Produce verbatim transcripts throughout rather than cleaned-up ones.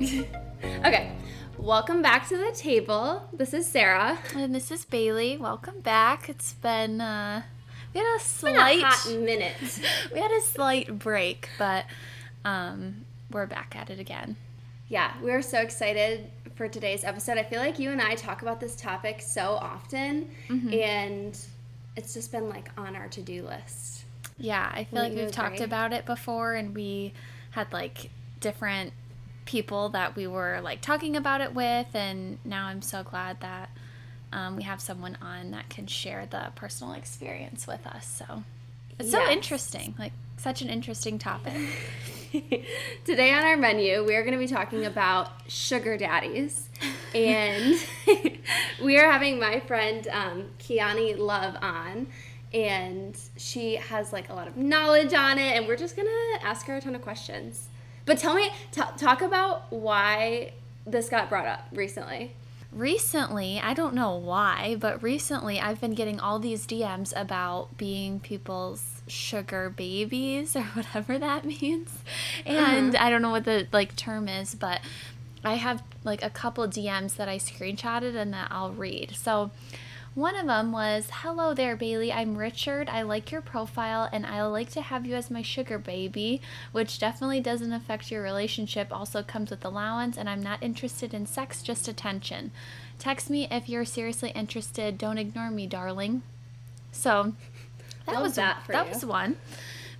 Okay, welcome back to the table. This is Sarah. And this is Bailey. Welcome back. It's been, uh, we had a slight... It's been a hot minute. We had a slight break, but um, we're back at it again. Yeah, we're so excited for today's episode. I feel like you and I talk about this topic so often, mm-hmm. and it's just been, like, on our to-do list. Yeah, I feel Wouldn't like we've agree? talked about it before, and we had, like, different people that we were, like, talking about it with, and now I'm so glad that um, we have someone on that can share the personal experience with us, so it's yes. so interesting, like, such an interesting topic. Today on our menu, we're going to be talking about sugar daddies, and we are having my friend um, Kiani Love on, and she has, like, a lot of knowledge on it, and we're just going to ask her a ton of questions. But tell me, t- talk about why this got brought up recently. Recently, I don't know why, but recently I've been getting all these D Ms about being people's sugar babies or whatever that means. And uh-huh. I don't know what the, like, term is, but I have, like, a couple D Ms that I screenshotted and that I'll read. So one of them was, "Hello there, Bailey. I'm Richard. I like your profile, and I like to have you as my sugar baby, which definitely doesn't affect your relationship. Also comes with allowance, and I'm not interested in sex, just attention. Text me if you're seriously interested. Don't ignore me, darling." So that Love was that, for that you. was one.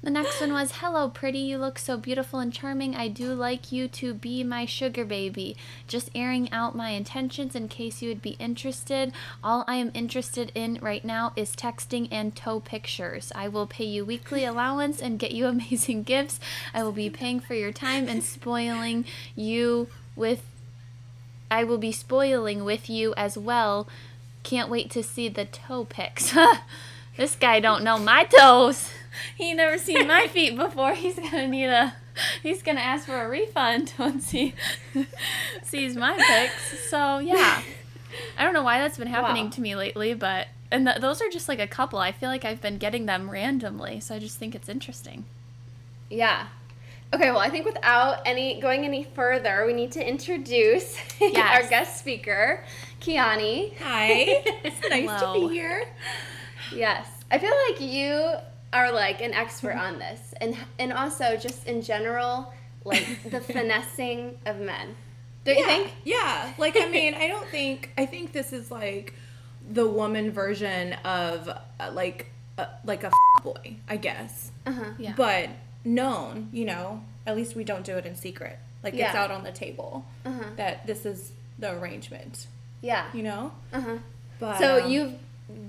The next one was, "Hello, pretty. You look so beautiful and charming. I do like you to be my sugar baby. Just airing out my intentions in case you would be interested. All I am interested in right now is texting and toe pictures. I will pay you weekly allowance and get you amazing gifts. I will be paying for your time and spoiling you with... I will be spoiling with you as well. Can't wait to see the toe pics." This guy don't know my toes. He never seen my feet before. He's gonna need a. He's gonna ask for a refund once he sees my pics. So yeah, I don't know why that's been happening wow. to me lately, but and th- those are just like a couple. I feel like I've been getting them randomly, so I just think it's interesting. Yeah. Okay. Well, I think without any going any further, we need to introduce yes. our guest speaker, Kiani. Hi. It's nice Hello. to be here. Yes. I feel like you are, like, an expert on this, and and also just in general, like, the finessing of men. Don't yeah, you think? Yeah. Like, I mean, I don't think, I think this is, like, the woman version of, uh, like, uh, like a boy, I guess. Uh-huh. Yeah. But known, you know, at least we don't do it in secret. Like, yeah. it's out on the table uh-huh. that this is the arrangement. Yeah. You know? Uh-huh. But, so um, you've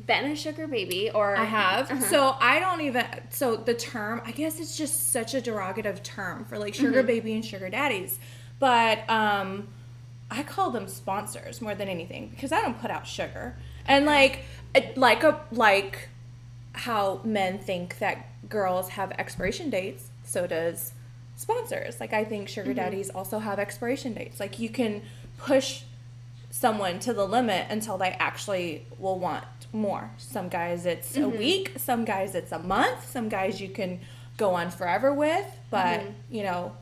been a sugar baby, or I have. Uh-huh. So I don't even. So the term, I guess it's just such a derogative term for, like, sugar mm-hmm. baby and sugar daddies. But um, I call them sponsors more than anything, because I don't put out sugar. And like, like a like, how men think that girls have expiration dates, so does sponsors. Like, I think sugar mm-hmm. daddies also have expiration dates. Like, you can push someone to the limit until they actually will want more. Some guys it's mm-hmm. a week, some guys it's a month, some guys you can go on forever with, but mm-hmm. you know.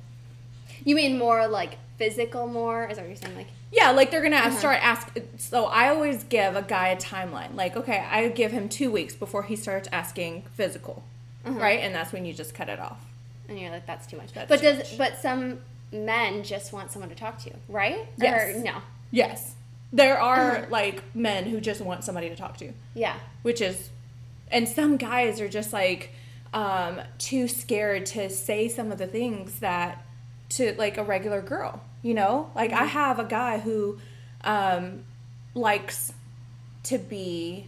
You mean more like physical more? Is that what you're saying? Like, yeah, like they're gonna uh-huh. start asking. So I always give a guy a timeline. Like, okay, I give him two weeks before he starts asking physical, uh-huh. right? And that's when you just cut it off. And you're like, that's too much. That's but too does much. But some men just want someone to talk to, right? Yes. Or no. Yes. There are, uh-huh. like, men who just want somebody to talk to. Yeah. Which is, and some guys are just, like, um, too scared to say some of the things that, to, like, a regular girl, you know? Like, mm-hmm. I have a guy who um, likes to be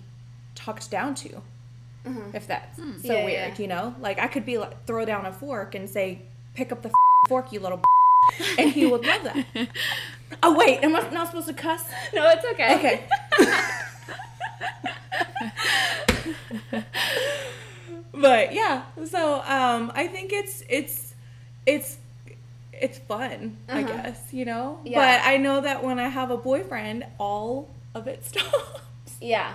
talked down to, uh-huh. if that's mm. so yeah, weird, yeah. you know? Like, I could be, like, throw down a fork and say, "Pick up the f- fork, you little b-." And he would love that. Oh, wait. Am I not supposed to cuss? No, it's okay. Okay. But, yeah. So, um, I think it's, it's, it's, it's fun, uh-huh. I guess, you know? Yeah. But I know that when I have a boyfriend, all of it stops. Yeah.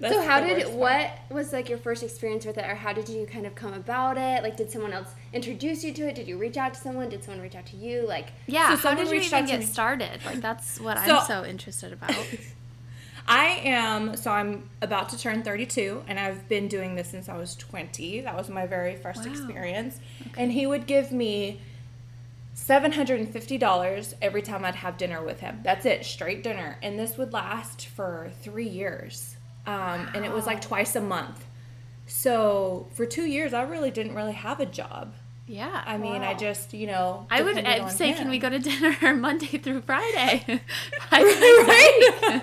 That's so how did, what was like your first experience with it, or how did you kind of come about it? Like, did someone else introduce you to it? Did you reach out to someone? Did someone reach out to you? Like, yeah, so how did you even get started? Like, that's what so, I'm so interested about. I am, so I'm about to turn thirty-two, and I've been doing this since I was twenty. That was my very first wow. experience. Okay. And he would give me seven hundred fifty dollars every time I'd have dinner with him. That's it, straight dinner. And this would last for three years. Um, wow. And it was like twice a month. So for two years, I really didn't really have a job. Yeah. I mean, wow. I just, you know. I would I'd say, him. Can we go to dinner Monday through Friday? Right?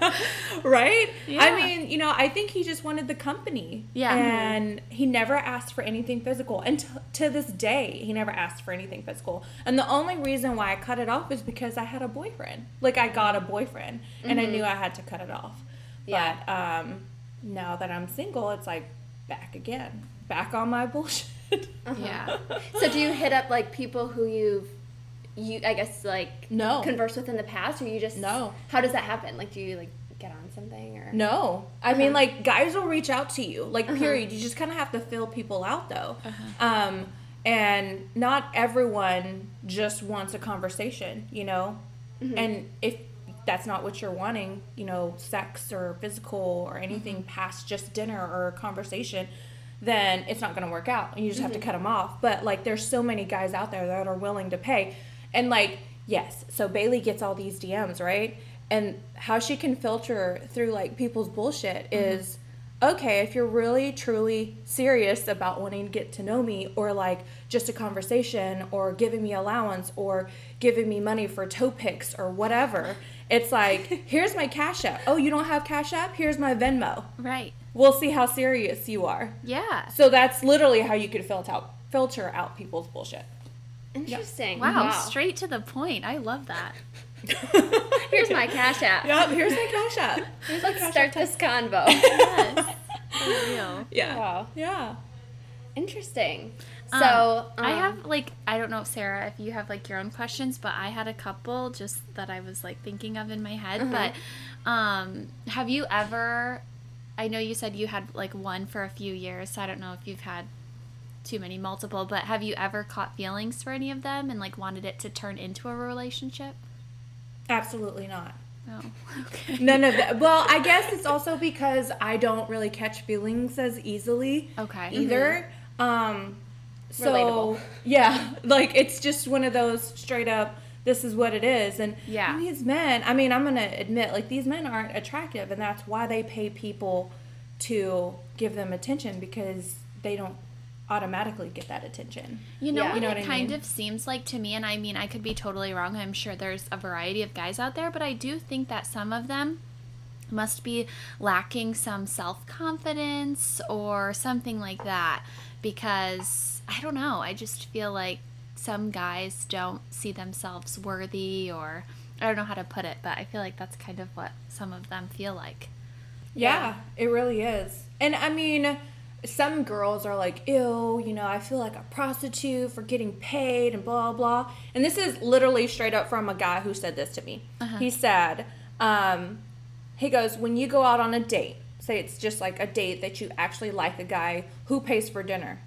Right? Yeah. I mean, you know, I think he just wanted the company. Yeah. And he never asked for anything physical. And t- to this day, he never asked for anything physical. And the only reason why I cut it off is because I had a boyfriend. Like, I got a boyfriend. Mm-hmm. And I knew I had to cut it off. Yeah. But um, now that I'm single, it's like back again. Back on my bullshit. Uh-huh. Yeah. So do you hit up like people who you've you I guess like no. conversed with in the past, or you just no. How does that happen? Like, do you like get on something or no. I uh-huh. mean, like, guys will reach out to you. Like, uh-huh. period. You just kinda have to fill people out though. Uh-huh. Um and not everyone just wants a conversation, you know? Mm-hmm. And if that's not what you're wanting, you know, sex or physical or anything mm-hmm. past just dinner or a conversation, then it's not going to work out, and you just mm-hmm. have to cut them off. But, like, there's so many guys out there that are willing to pay. And, like, yes, so Bailey gets all these D Ms, right? And how she can filter through, like, people's bullshit mm-hmm. is, okay, if you're really, truly serious about wanting to get to know me, or, like, just a conversation, or giving me allowance, or giving me money for toe picks or whatever, it's like, here's my Cash App. Oh, you don't have Cash App? Here's my Venmo. Right. We'll see how serious you are. Yeah. So that's literally how you could filter out, filter out people's bullshit. Interesting. Yep. Wow. wow. Straight to the point. I love that. Here's my Cash App. Yep. Here's my Cash App. Here's Let's cash start app. This convo. Yes. For real. Yeah. Wow. Yeah. Interesting. So um, um, I have like, I don't know, if Sarah, if you have like your own questions, but I had a couple just that I was like thinking of in my head. Uh-huh. But um, have you ever... I know you said you had, like, one for a few years, so I don't know if you've had too many multiple, but have you ever caught feelings for any of them and, like, wanted it to turn into a relationship? Absolutely not. Oh, okay. None of that. Well, I guess it's also because I don't really catch feelings as easily okay. either. Mm-hmm. Um, so, relatable. Yeah, like, it's just one of those straight-up, this is what it is. And yeah. these men, I mean, I'm going to admit, like, these men aren't attractive, and that's why they pay people to give them attention, because they don't automatically get that attention. You know, yeah. what, you know what it I kind mean? Of seems like to me, and I mean, I could be totally wrong. I'm sure there's a variety of guys out there, but I do think that some of them must be lacking some self-confidence or something like that, because, I don't know, I just feel like some guys don't see themselves worthy, or I don't know how to put it, but I feel like that's kind of what some of them feel like. Yeah, yeah. It really is. And I mean, some girls are like, ew, you know, I feel like a prostitute for getting paid and blah, blah. And this is literally straight up from a guy who said this to me. Uh-huh. He said, um, he goes, when you go out on a date, say it's just like a date that you actually like, the guy who pays for dinner,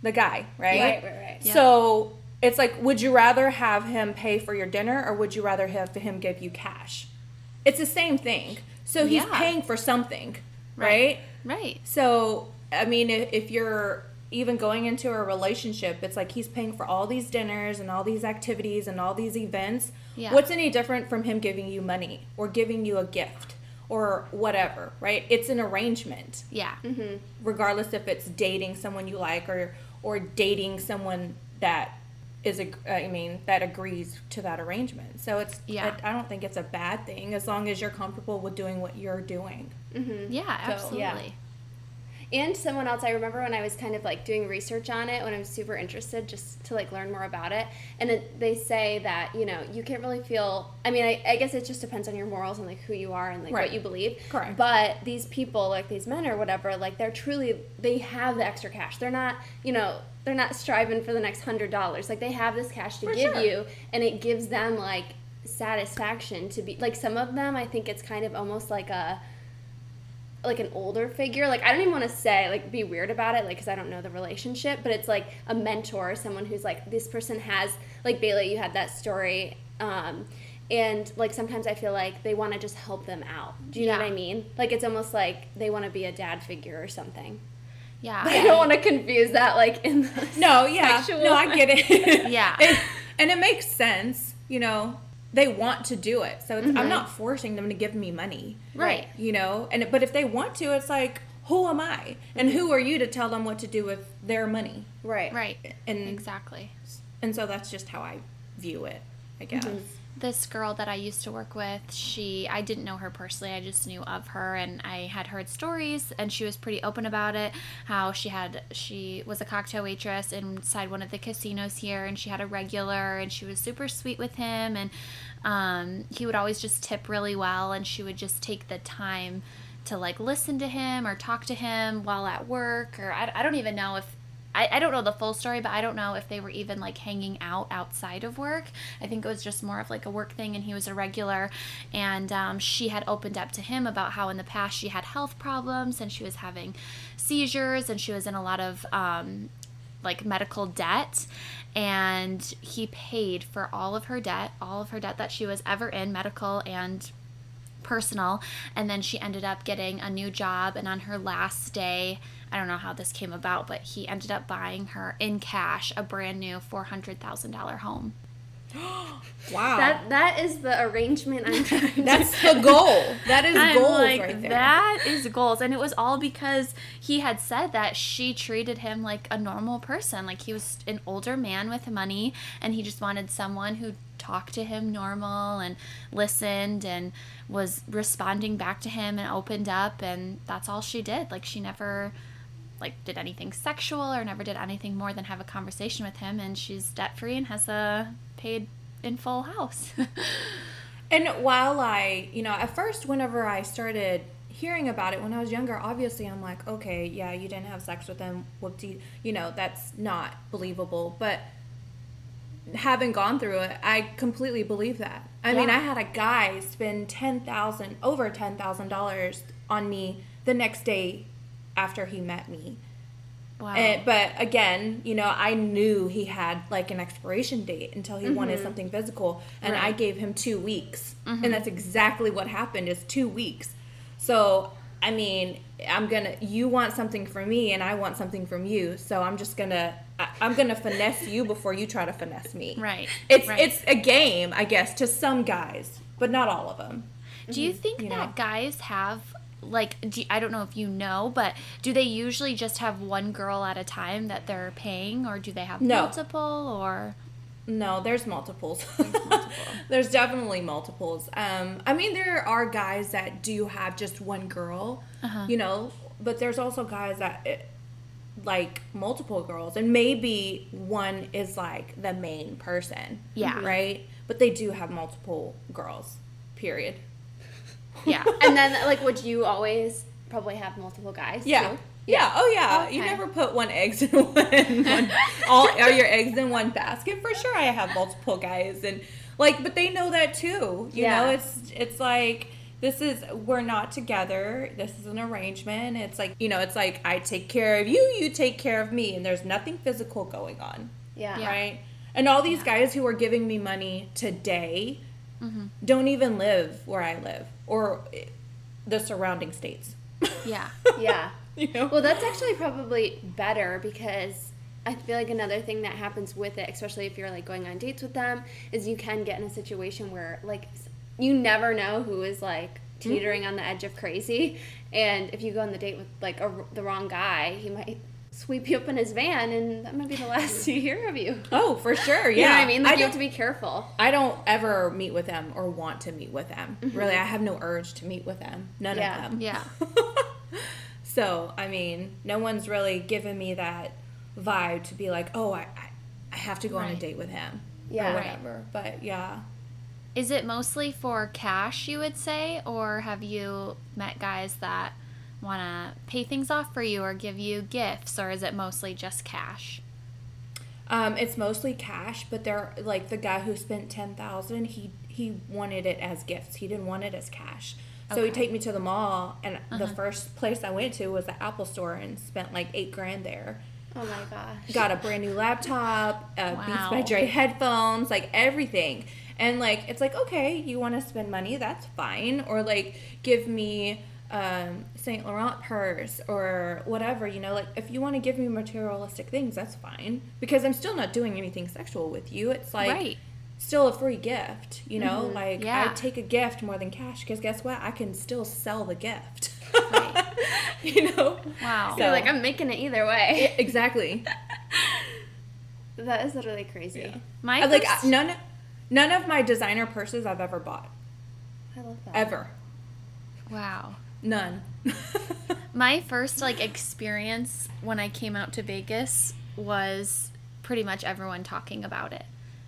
the guy, right? Right, right, right. Yeah. So it's like, would you rather have him pay for your dinner, or would you rather have him give you cash? It's the same thing. So he's yeah. paying for something, right? Right. Right. So, I mean, if, if you're even going into a relationship, it's like he's paying for all these dinners and all these activities and all these events. Yeah. What's any different from him giving you money or giving you a gift or whatever, right? It's an arrangement. Yeah. Mm-hmm. Regardless if it's dating someone you like, or, or dating someone that... is a, I mean, that agrees to that arrangement. So it's, yeah. I, I don't think it's a bad thing, as long as you're comfortable with doing what you're doing. Mm-hmm. Yeah, so, absolutely. Yeah. And someone else, I remember when I was kind of like doing research on it, when I'm super interested just to like learn more about it. And it, they say that, you know, you can't really feel, I mean, I, I guess it just depends on your morals and like who you are and like right. what you believe. Correct. But these people, like these men or whatever, like they're truly, they have the extra cash. They're not, you know, they're not striving for the next hundred dollars. Like they have this cash to for give sure. you, and it gives them like satisfaction to be like, some of them, I think it's kind of almost like a, like an older figure, like I don't even want to say, like, be weird about it, like, because I don't know the relationship, but it's like a mentor, someone who's like, this person has, like, Bailey, you had that story, um, and like sometimes I feel like they want to just help them out. Do you yeah. know what I mean? Like, it's almost like they want to be a dad figure or something. Yeah, but I don't want to confuse that, like, in the no, yeah, no, I get it. Yeah, it, and it makes sense, you know. They want to do it, so it's, mm-hmm. I'm not forcing them to give me money, right? You know, and but if they want to, it's like, who am I, and mm-hmm. who are you to tell them what to do with their money, right? Right, and exactly, and so that's just how I view it, I guess. Mm-hmm. This girl that I used to work with, she, I didn't know her personally, I just knew of her, and I had heard stories, and she was pretty open about it, how she had, she was a cocktail waitress inside one of the casinos here, and she had a regular, and she was super sweet with him, and um, he would always just tip really well, and she would just take the time to, like, listen to him, or talk to him while at work, or I, I don't even know if, I, I don't know the full story, but I don't know if they were even, like, hanging out outside of work. I think it was just more of, like, a work thing, and he was a regular, and um, she had opened up to him about how in the past she had health problems, and she was having seizures, and she was in a lot of, um, like, medical debt, and he paid for all of her debt, all of her debt that she was ever in, medical and personal, and then she ended up getting a new job, and on her last day, I don't know how this came about, but he ended up buying her in cash a brand new four hundred thousand dollars home. Wow. That that is the arrangement I'm trying to That's the goal. That is I'm goals like, right there. That is goals. And it was all because he had said that she treated him like a normal person. Like, he was an older man with money, and he just wanted someone who talked to him normal and listened and was responding back to him and opened up, and that's all she did. Like, she never like did anything sexual or never did anything more than have a conversation with him, and she's debt-free and has a paid in full house. And while I, you know, at first whenever I started hearing about it when I was younger, obviously I'm like, okay, yeah, you didn't have sex with him, whoopty, you know, that's not believable. But having gone through it, I completely believe that. I yeah. mean, I had a guy spend ten thousand dollars, over ten thousand dollars on me the next day after he met me. Wow. And, but again, you know, I knew he had like an expiration date until he mm-hmm. wanted something physical, and right. I gave him two weeks, mm-hmm. and that's exactly what happened, is two weeks. So, I mean, I'm gonna, you want something from me, and I want something from you, so I'm just gonna, I, I'm gonna finesse you before you try to finesse me. Right. It's right. It's a game, I guess, to some guys, but not all of them. Do you think you that know? guys have? Like, do, I don't know if you know, but do they usually just have one girl at a time that they're paying, or do they have no. multiple, or? No, there's multiples. There's, multiple. There's definitely multiples. Um, I mean, there are guys that do have just one girl, uh-huh. you know, but there's also guys that it, like multiple girls, and maybe one is like the main person. Yeah. Right? But they do have multiple girls, period. Yeah. And then, like, would you always probably have multiple guys, yeah. too? Yeah. Yeah. Oh, yeah. Okay. You never put one eggs in one, one all are your eggs in one basket. For sure I have multiple guys. And, like, but they know that, too. You yeah. know, it's it's like, this is, we're not together. This is an arrangement. It's like, you know, it's like, I take care of you, you take care of me. And there's nothing physical going on. Yeah. Right? And all these yeah. guys who are giving me money today mm-hmm. don't even live where I live. Or the surrounding states. Yeah. Yeah. You know? Well, that's actually probably better, because I feel like another thing that happens with it, especially if you're, like, going on dates with them, is you can get in a situation where, like, you never know who is, like, teetering mm-hmm. on the edge of crazy. And if you go on the date with, like, a, the wrong guy, he might sweep you up in his van, and that might be the last you hear of you. Oh, for sure. Yeah. You know what I mean? Like, I you have to be careful. I don't ever meet with them or want to meet with them. Mm-hmm. Really, I have no urge to meet with them. None yeah. of them. Yeah. So, I mean, no one's really given me that vibe to be like, oh, I, I, I have to go right. on a date with him. Yeah. Or whatever. Right. But, yeah. Is it mostly for cash, you would say, or have you met guys that want to pay things off for you or give you gifts, or is it mostly just cash? Um, it's mostly cash, but they're like the guy who spent ten thousand, he he wanted it as gifts. He didn't want it as cash. So okay. he'd take me to the mall, and uh-huh. the first place I went to was the Apple Store, and spent like eight grand there. Oh my gosh. Got a brand new laptop, uh, wow. Beats by Dre headphones, like everything. And like, it's like, okay, you want to spend money, that's fine. Or like, give me um, Saint Laurent purse or whatever, you know, like if you want to give me materialistic things, that's fine. Because I'm still not doing anything sexual with you. It's like, right. still a free gift, you know, mm-hmm. like yeah. I take a gift more than cash because guess what? I can still sell the gift. Right. You know? Wow. So, you're like, I'm making it either way. Yeah, exactly. That is literally crazy. Yeah. My like first... none none of my designer purses I've ever bought. I love that. Ever. Wow. None. My first like experience when I came out to Vegas was pretty much everyone talking about it.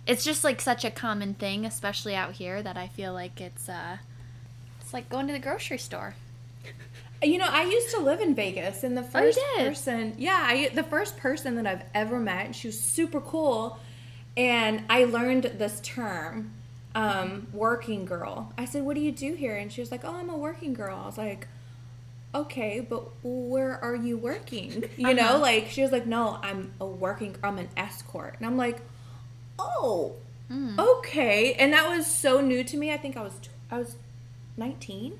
It's just like such a common thing, especially out here, that I feel like it's uh it's like going to the grocery store. You know, I used to live in Vegas, and the first oh, you did. person, yeah, I, the first person that I've ever met, she was super cool, and I learned this term, um, working girl. I said, "What do you do here?" And she was like, "Oh, I'm a working girl." I was like, "Okay, but where are you working?" You uh-huh. know, like she was like, "No, I'm a working. I'm an escort," and I'm like, "Oh, mm. okay." And that was so new to me. I think I was I was nineteen.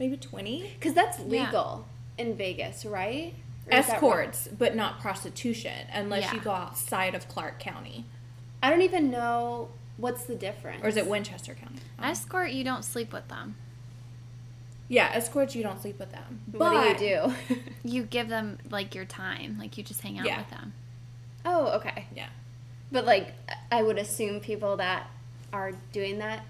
Maybe twenty? Because that's legal yeah. in Vegas, right? Or escorts, but not prostitution, unless yeah. you go outside of Clark County. I don't even know what's the difference. Or is it Winchester County? Oh. Escort, you don't sleep with them. Yeah, escorts, you don't sleep with them. But what do you do? You give them, like, your time. Like, you just hang out yeah. with them. Oh, okay. Yeah. But, like, I would assume people that are doing that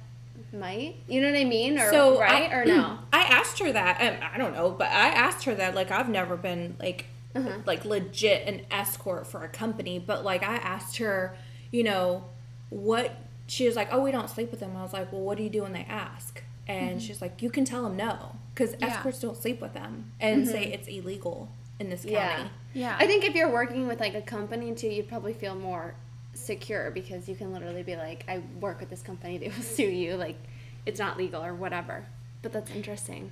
might, you know what I mean? Or so right I, or no? I asked her that. Um, I don't know, but I asked her that. Like, I've never been like, uh-huh. like legit an escort for a company. But like, I asked her, you know, what she was like. Oh, we don't sleep with them. I was like, well, what do you do when they ask? And mm-hmm. she's like, you can tell them no, because yeah. escorts don't sleep with them and mm-hmm. say it's illegal in this county. Yeah. yeah, I think if you're working with like a company too, you'd probably feel more secure because you can literally be like, I work with this company, they will sue you, like it's not legal or whatever. But that's interesting.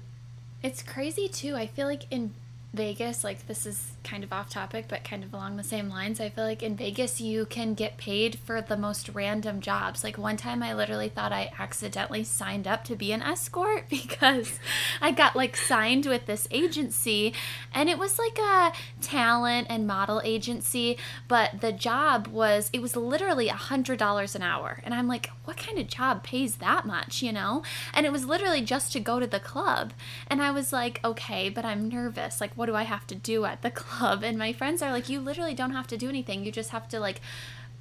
It's crazy too. I feel like in Vegas, like this is kind of off topic but kind of along the same lines, I feel like in Vegas you can get paid for the most random jobs. Like one time I literally thought I accidentally signed up to be an escort because I got like signed with this agency, and it was like a talent and model agency, but the job was, it was literally a hundred dollars an hour, and I'm like, what kind of job pays that much, you know? And it was literally just to go to the club, and I was like, okay, but I'm nervous, like what do I have to do at the club? And my friends are like, you literally don't have to do anything. You just have to like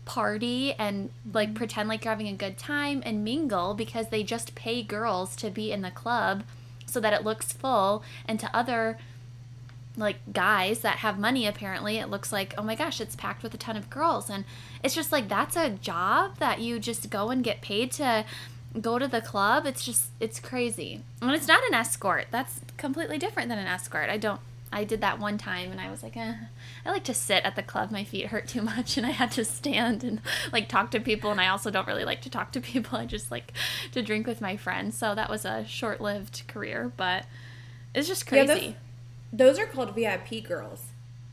party and like pretend like you're having a good time and mingle, because they just pay girls to be in the club so that it looks full. And to other like guys that have money, apparently it looks like, oh my gosh, it's packed with a ton of girls. And it's just like, that's a job that you just go and get paid to go to the club. It's just, it's crazy. And it's not an escort. That's completely different than an escort. I don't I did that one time, and I was like, eh, I like to sit at the club. My feet hurt too much, and I had to stand and, like, talk to people, and I also don't really like to talk to people. I just like to drink with my friends, so that was a short-lived career, but it's just crazy. Yeah, those, those are called V I P girls.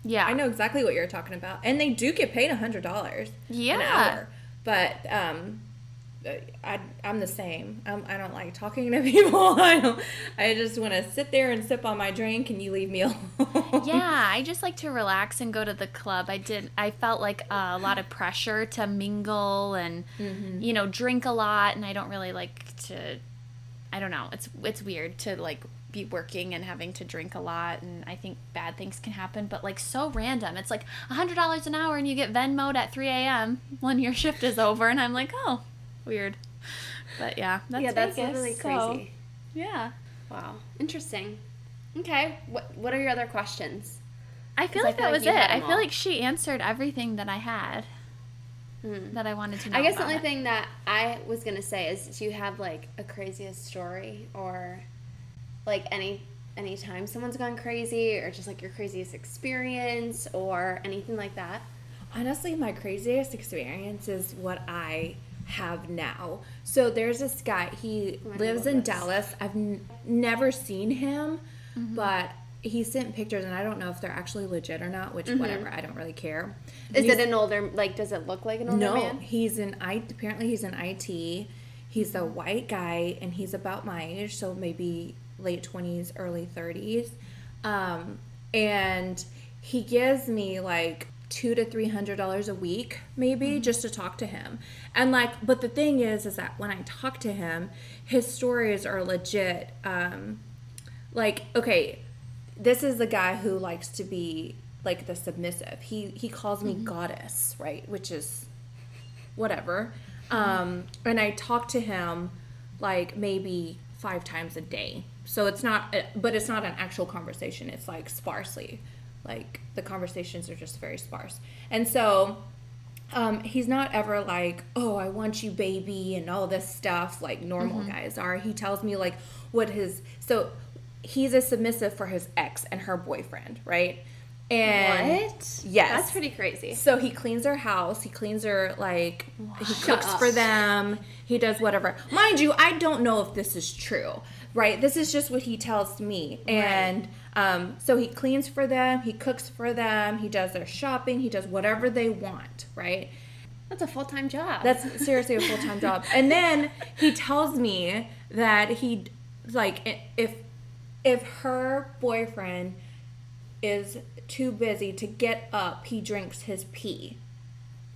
Yeah. I know exactly what you're talking about, and they do get paid one hundred dollars yeah. an hour, but um, I, I'm the same. I'm, I don't like talking to people. I don't, I just want to sit there and sip on my drink, and you leave me alone. Yeah, I just like to relax and go to the club. I did. I felt like uh, a lot of pressure to mingle and mm-hmm. you know, drink a lot, and I don't really like to. I don't know. It's it's weird to like be working and having to drink a lot, and I think bad things can happen, but like so random. It's like a hundred dollars an hour, and you get Venmo'd at three a.m. when your shift is over, and I'm like, oh. Weird. But yeah, that's yeah, that's Vegas, literally crazy. So, yeah. Wow. Interesting. Okay. What what are your other questions? I feel like I feel that like was it. I feel all. like she answered everything that I had mm. that I wanted to know. I guess about the only it. thing that I was going to say is, do you have like a craziest story, or like any any time someone's gone crazy, or just like your craziest experience or anything like that? Honestly, my craziest experience is what I have now. So there's this guy. He oh, lives in this. Dallas. I've n- never seen him, mm-hmm. but he sent pictures, and I don't know if they're actually legit or not, which mm-hmm. whatever, I don't really care. Is he's, it an older, like, does it look like an older no, man? No, he's in, I, apparently he's in I T. He's a white guy, and he's about my age, so maybe late twenties, early thirties. Um, and he gives me, like, two to three hundred dollars a week, maybe, mm-hmm. just to talk to him. And, like, but the thing is, is that when I talk to him, his stories are legit. Um, like, okay, this is the guy who likes to be, like, the submissive. He he calls me mm-hmm. goddess, right? Which is whatever. Um, and I talk to him, like, maybe five times a day. So it's not, but it's not an actual conversation. It's, like, sparsely. Like, the conversations are just very sparse. And so um, he's not ever like, oh, I want you, baby, and all this stuff like normal mm-hmm. guys are. He tells me, like, what his, so... he's a submissive for his ex and her boyfriend, right? And what? Yes. That's pretty crazy. So he cleans her house. He cleans her, like, wow. he Shut cooks up. for them. He does whatever. Mind you, I don't know if this is true, right? This is just what he tells me. Right. And um, so he cleans for them. He cooks for them. He does their shopping. He does whatever they want, right? That's a full-time job. That's seriously a full-time job. And then he tells me that he, like, if... if her boyfriend is too busy to get up, he drinks his pee.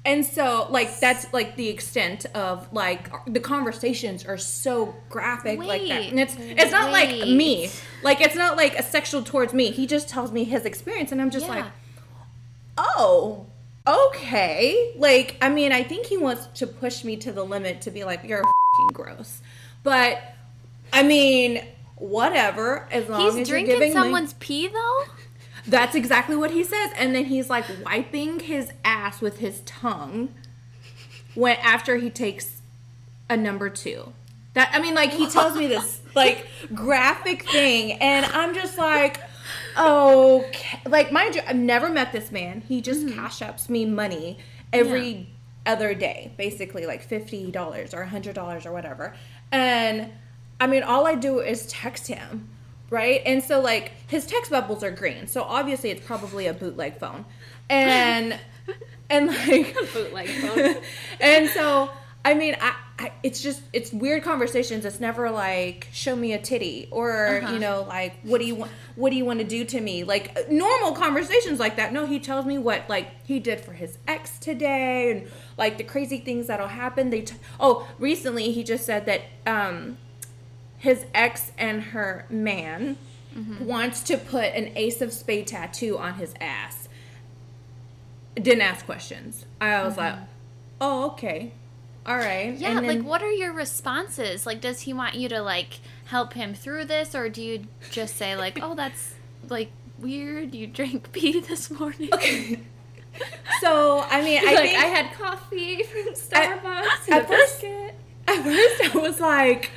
And so, like, that's, like, the extent of, like, the conversations are so graphic wait, like that. And it's it's not wait. like me. Like, it's not, like, a sexual towards me. He just tells me his experience, and I'm just yeah. like, oh, okay. Like, I mean, I think he wants to push me to the limit to be like, you're f***ing gross. But, I mean... whatever, as long he's as you're giving he's drinking someone's me. pee, though? That's exactly what he says. And then he's, like, wiping his ass with his tongue when after he takes a number two. That I mean, like, he tells me this, like, graphic thing. And I'm just like, okay. Like, mind you, I've never met this man. He just mm-hmm. cash ups me money every yeah. other day, basically, like fifty dollars or one hundred dollars or whatever. And... I mean, all I do is text him, right? And so, like, his text bubbles are green. So, obviously, it's probably a bootleg phone. And, and like... a bootleg phone. And so, I mean, I, I, it's just, it's weird conversations. It's never, like, show me a titty. Or, uh-huh. you know, like, what do you want, what do you want to do to me? Like, normal conversations like that. No, he tells me what, like, he did for his ex today. And, like, the crazy things that'll happen. They t- Oh, recently, he just said that... um his ex and her man mm-hmm. wants to put an Ace of Spades tattoo on his ass. Didn't ask questions. I was mm-hmm. like, oh, okay. All right. Yeah, and then, like, what are your responses? Like, does he want you to, like, help him through this? Or do you just say, like, oh, that's, like, weird. You drank pee this morning. Okay. So, I mean, I like, think... I had coffee from Starbucks. At, at, first, at first, I was like...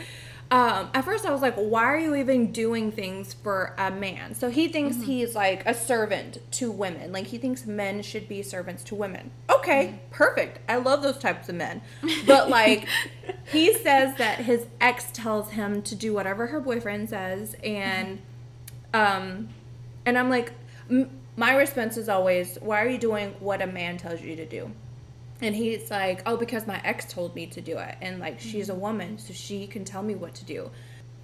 Um, at first I was like, why are you even doing things for a man? So he thinks mm-hmm. he's like a servant to women. Like, he thinks men should be servants to women. Okay, mm-hmm. perfect. I love those types of men. But, like, he says that his ex tells him to do whatever her boyfriend says. And, um, and I'm like, m- my response is always, why are you doing what a man tells you to do? And he's like, oh, because my ex told me to do it. And, like, mm-hmm. she's a woman, so she can tell me what to do.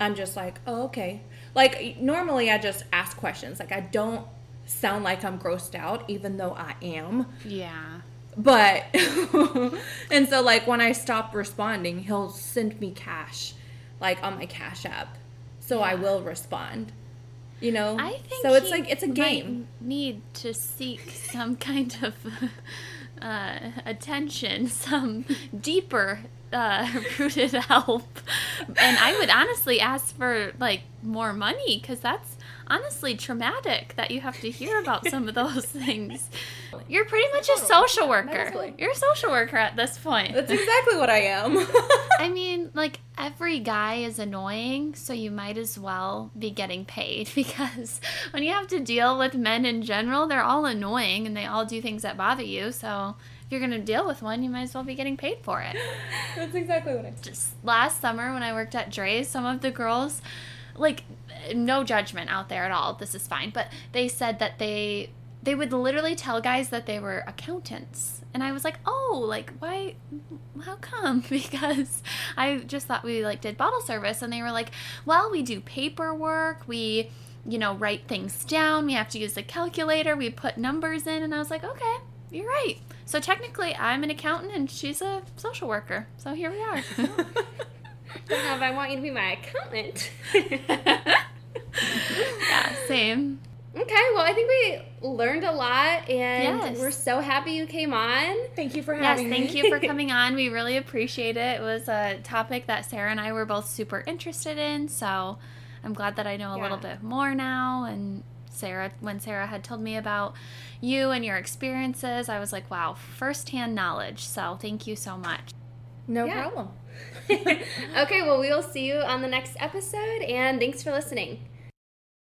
I'm just like, oh, okay. Like, normally I just ask questions. Like, I don't sound like I'm grossed out, even though I am. Yeah. But, and so, like, when I stop responding, he'll send me cash, like, on my Cash App. So yeah. I will respond. You know? I think so it's, like, it's a game. Need to seek some kind of... Uh, attention, some deeper uh, rooted help, and I would honestly ask for, like, more money, because that's honestly traumatic that you have to hear about some of those things. You're pretty much a social worker. You're a social worker at this point. That's exactly what I am. I mean, like, every guy is annoying, so you might as well be getting paid, because when you have to deal with men in general, they're all annoying and they all do things that bother you. So you're going to deal with one, you might as well be getting paid for it. That's exactly what I did. Just last summer when I worked at Dre's, some of the girls, like, no judgment out there at all. This is fine. But they said that they... They would literally tell guys that they were accountants. And I was like, oh, like, why, how come? Because I just thought we, like, did bottle service. And they were like, well, we do paperwork. We, you know, write things down. We have to use the calculator. We put numbers in. And I was like, okay, you're right. So technically, I'm an accountant and she's a social worker. So here we are. Now, if I want you to be my accountant. Yeah, same. Okay, well, I think we learned a lot, and yes. We're so happy you came on. Thank you for having yes, me. Yes, thank you for coming on. We really appreciate it. It was a topic that Sarah and I were both super interested in, so I'm glad that I know a yeah. little bit more now. And Sarah, when Sarah had told me about you and your experiences, I was like, wow, firsthand knowledge. So thank you so much. No yeah. problem. Okay, well, we will see you on the next episode, and thanks for listening.